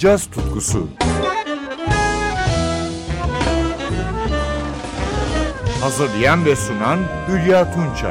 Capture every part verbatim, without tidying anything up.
Caz Tutkusu. Hazırlayan ve sunan Hülya Tunçay.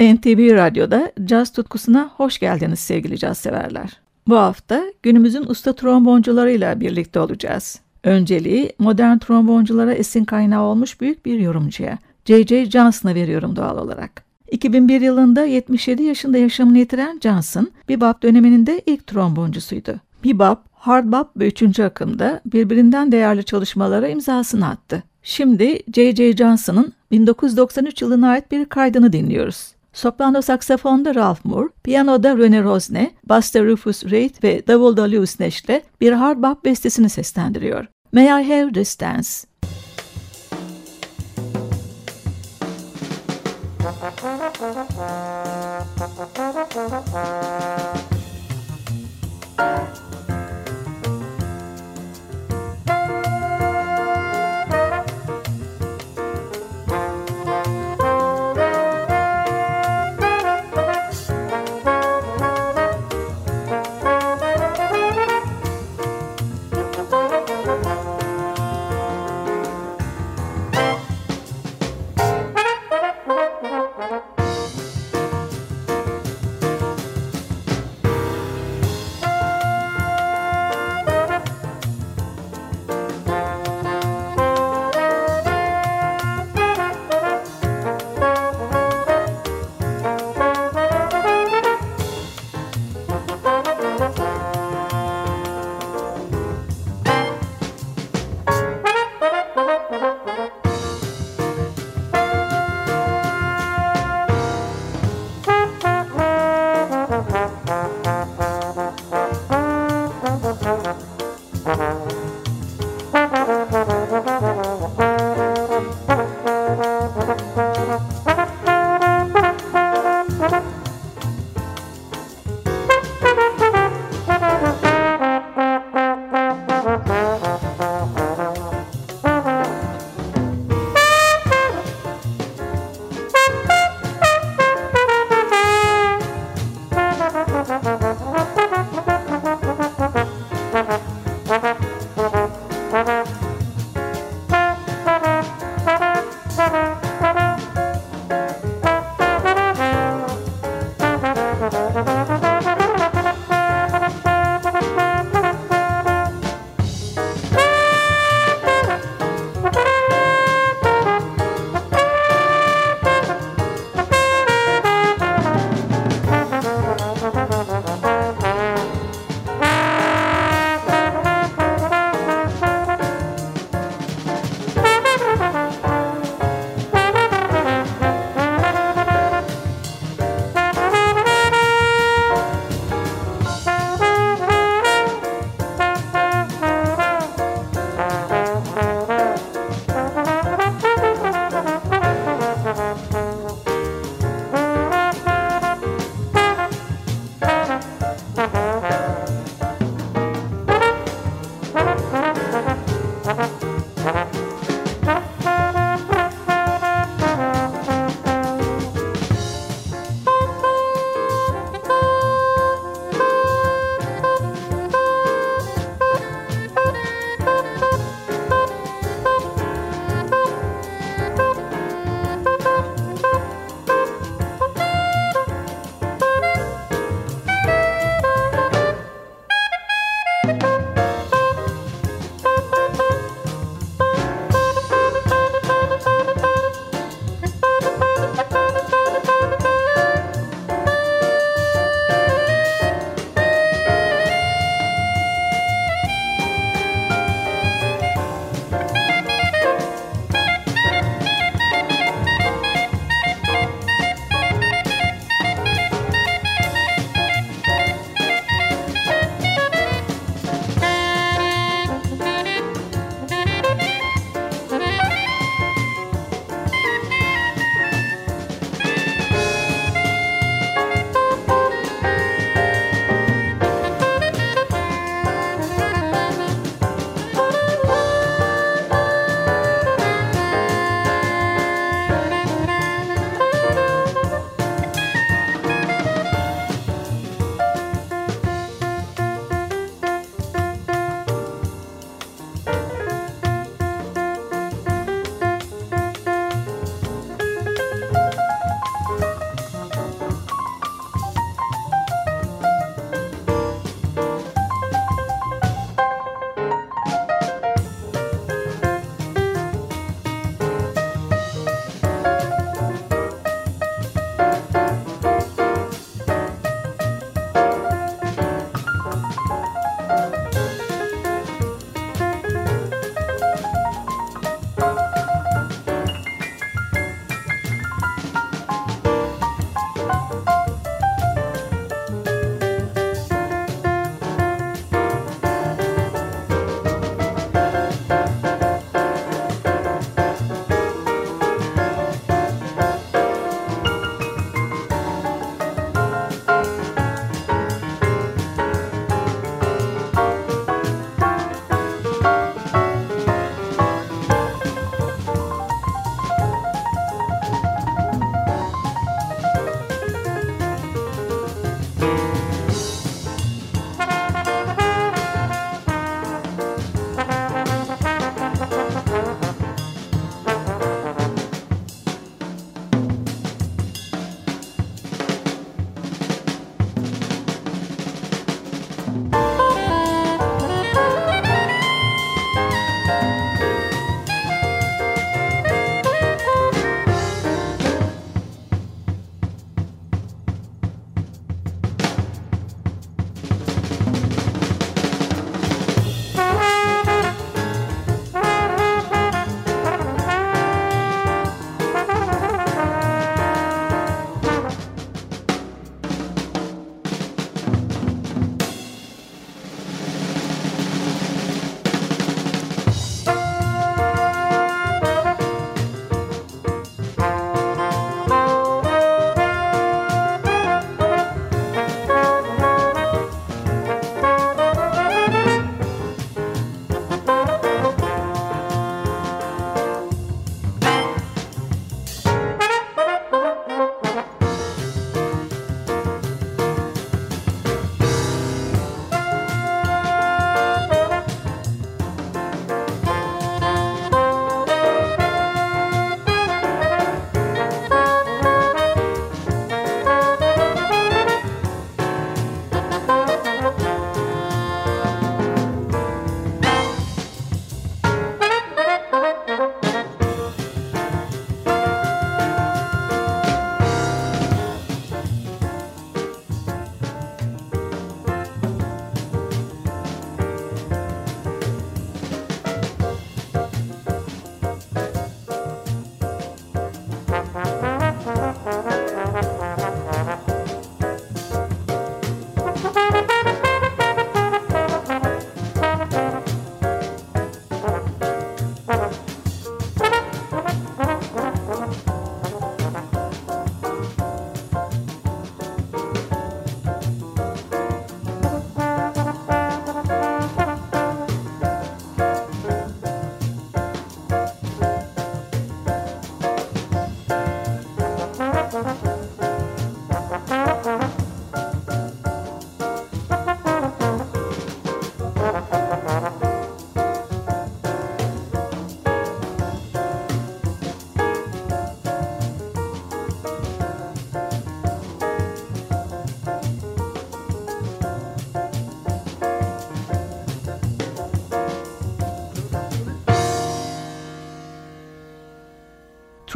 N T V Radyo'da Caz Tutkusu'na hoş geldiniz sevgili caz severler. Bu hafta günümüzün usta tromboncularıyla birlikte olacağız. Önceliği modern trombonculara esin kaynağı olmuş büyük bir yorumcuya, J J. Johnson'a veriyorum doğal olarak. iki bin bir yılında yetmiş yedi yaşında yaşamını yitiren Johnson, bebop döneminin de ilk tromboncusuydu. Bebop, hard bop ve üçüncü akımda birbirinden değerli çalışmalara imzasını attı. Şimdi J J. Johnson'ın bin dokuz yüz doksan üç yılına ait bir kaydını dinliyoruz. Soprano saksafonda Ralph Moore, piyanoda Rene Rosne, basta Rufus Reid ve davulda Louis Nash'le bir hard bop bestesini seslendiriyor. May I Have This Dance?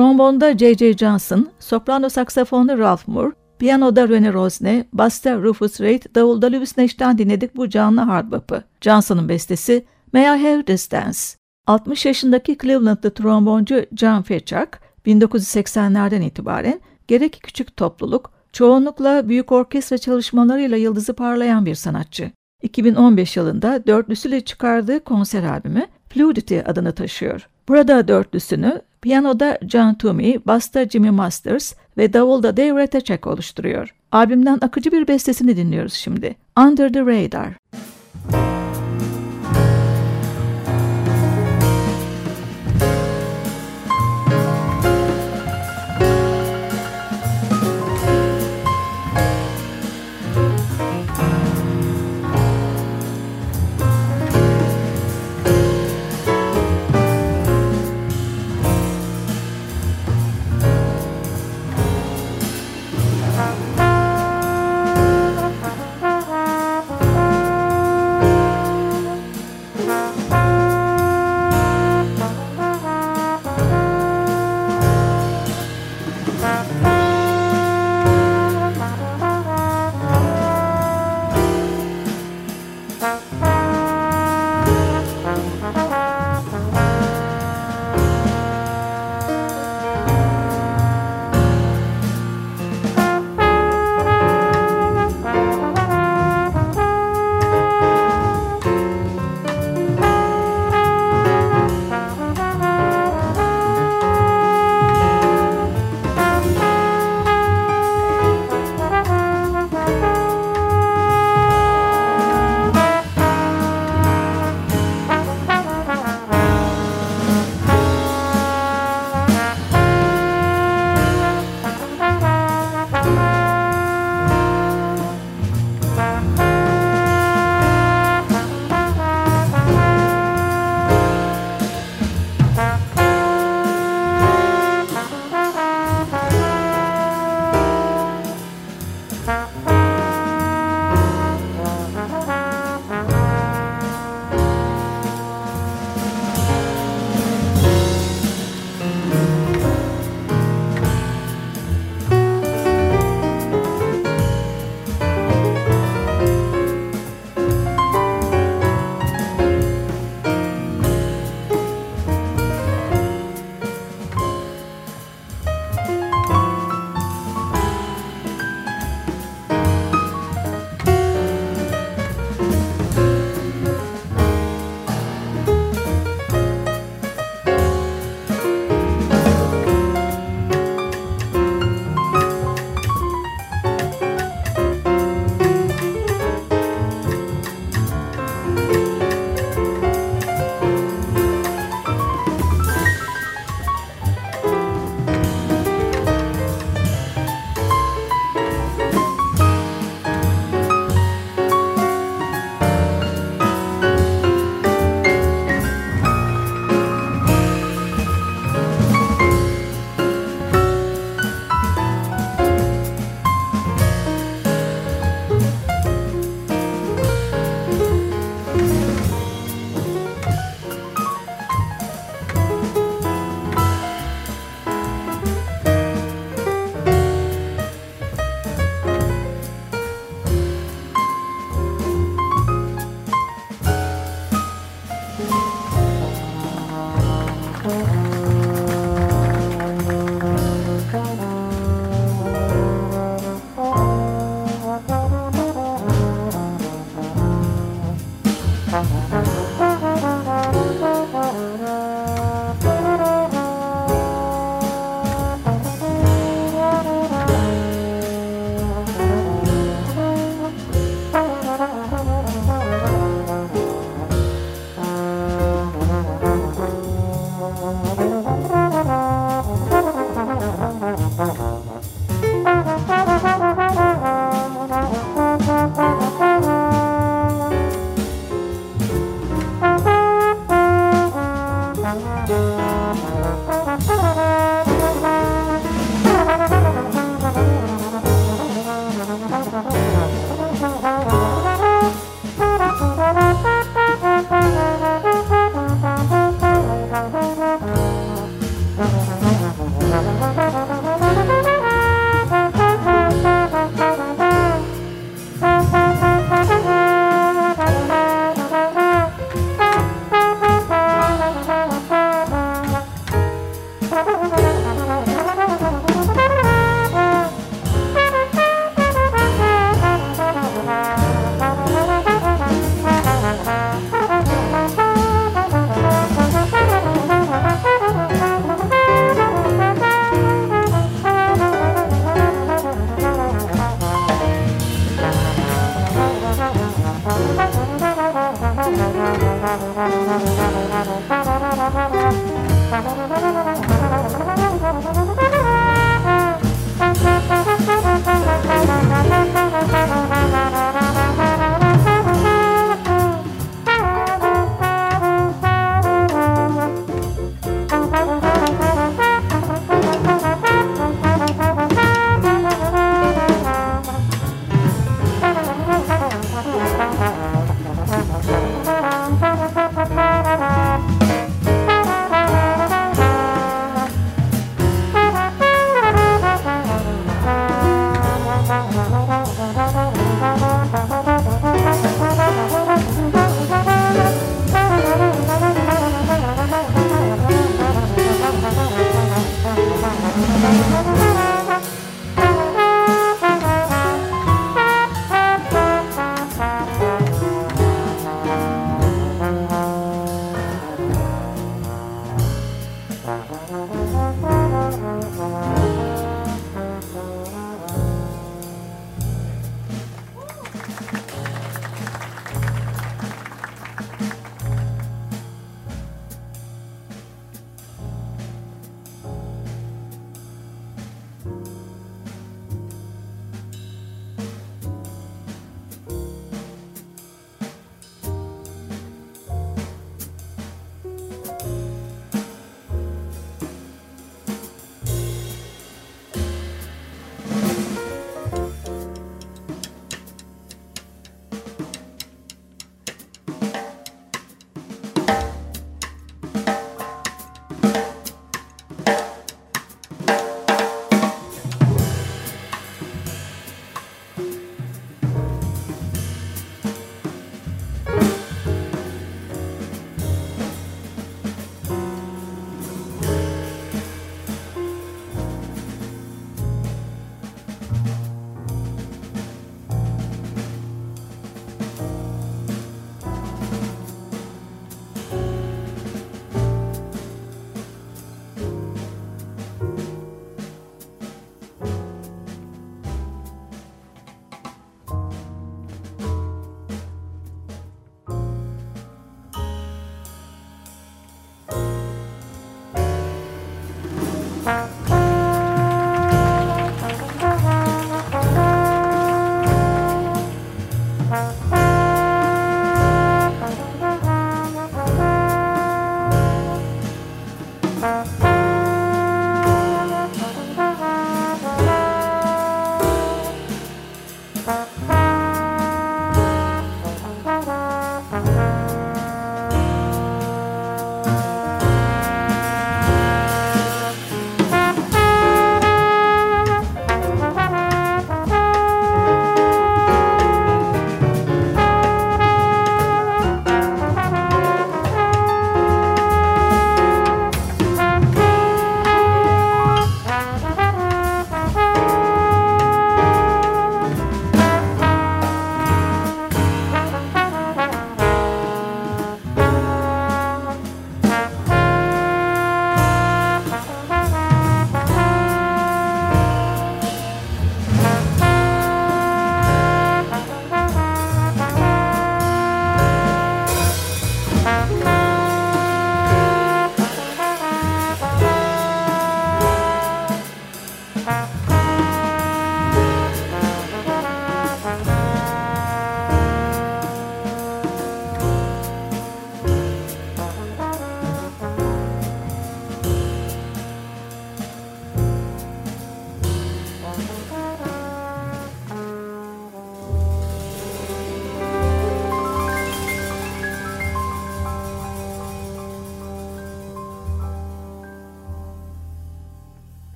Trombonda J J. Johnson, soprano saksafonda Ralph Moore, piyanoda Rene Rosne, basta Rufus Reid, davulda Louis Nash'ten dinledik bu canlı hardbop'u. Johnson'ın bestesi May I Have This Dance. altmış yaşındaki Cleveland'lı tromboncu John Fedchock, bin dokuz yüz seksenlerden itibaren gerek küçük topluluk, çoğunlukla büyük orkestra çalışmalarıyla yıldızı parlayan bir sanatçı. iki bin on beş yılında dörtlüsüyle çıkardığı konser albümü Fluidity adını taşıyor. Burada dörtlüsünü piyanoda John Toomey, basta Jimmy Masters ve davulda Dave Ratacheck oluşturuyor. Albümden akıcı bir bestesini dinliyoruz şimdi. Under the Radar.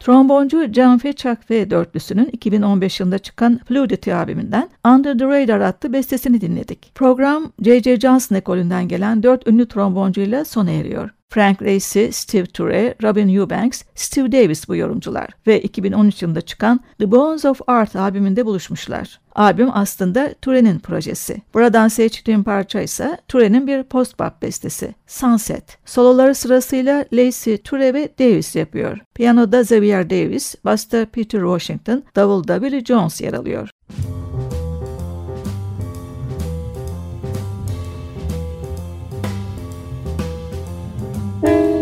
Tromboncu John Fedchock ve dörtlüsünün iki bin on beş yılında çıkan Fluidity albümünden Under the Radar adlı bestesini dinledik. Program J J. Johnson ekolünden gelen dört ünlü tromboncuyla sona eriyor. Frank Lacey, Steve Turre, Robin Eubanks, Steve Davis bu yorumcular ve iki bin on üç yılında çıkan The Bones of Art albümünde buluşmuşlar. Albüm aslında Turre'nin projesi. Buradan seçtiğim parça ise Turre'nin bir post-bop bestesi, Sunset. Soloları sırasıyla Lacey, Turre ve Davis yapıyor. Piyanoda Xavier Davis, basta Peter Washington, davulda W. Jones yer alıyor. Thank you.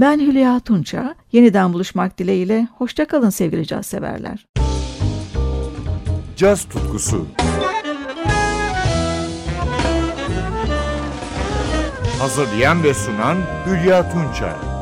Ben Hülya Tunça. Yeniden buluşmak dileğiyle hoşça kalın sevgili caz severler. Caz tutkusu. Hazırlayan ve sunan Hülya Tunçay.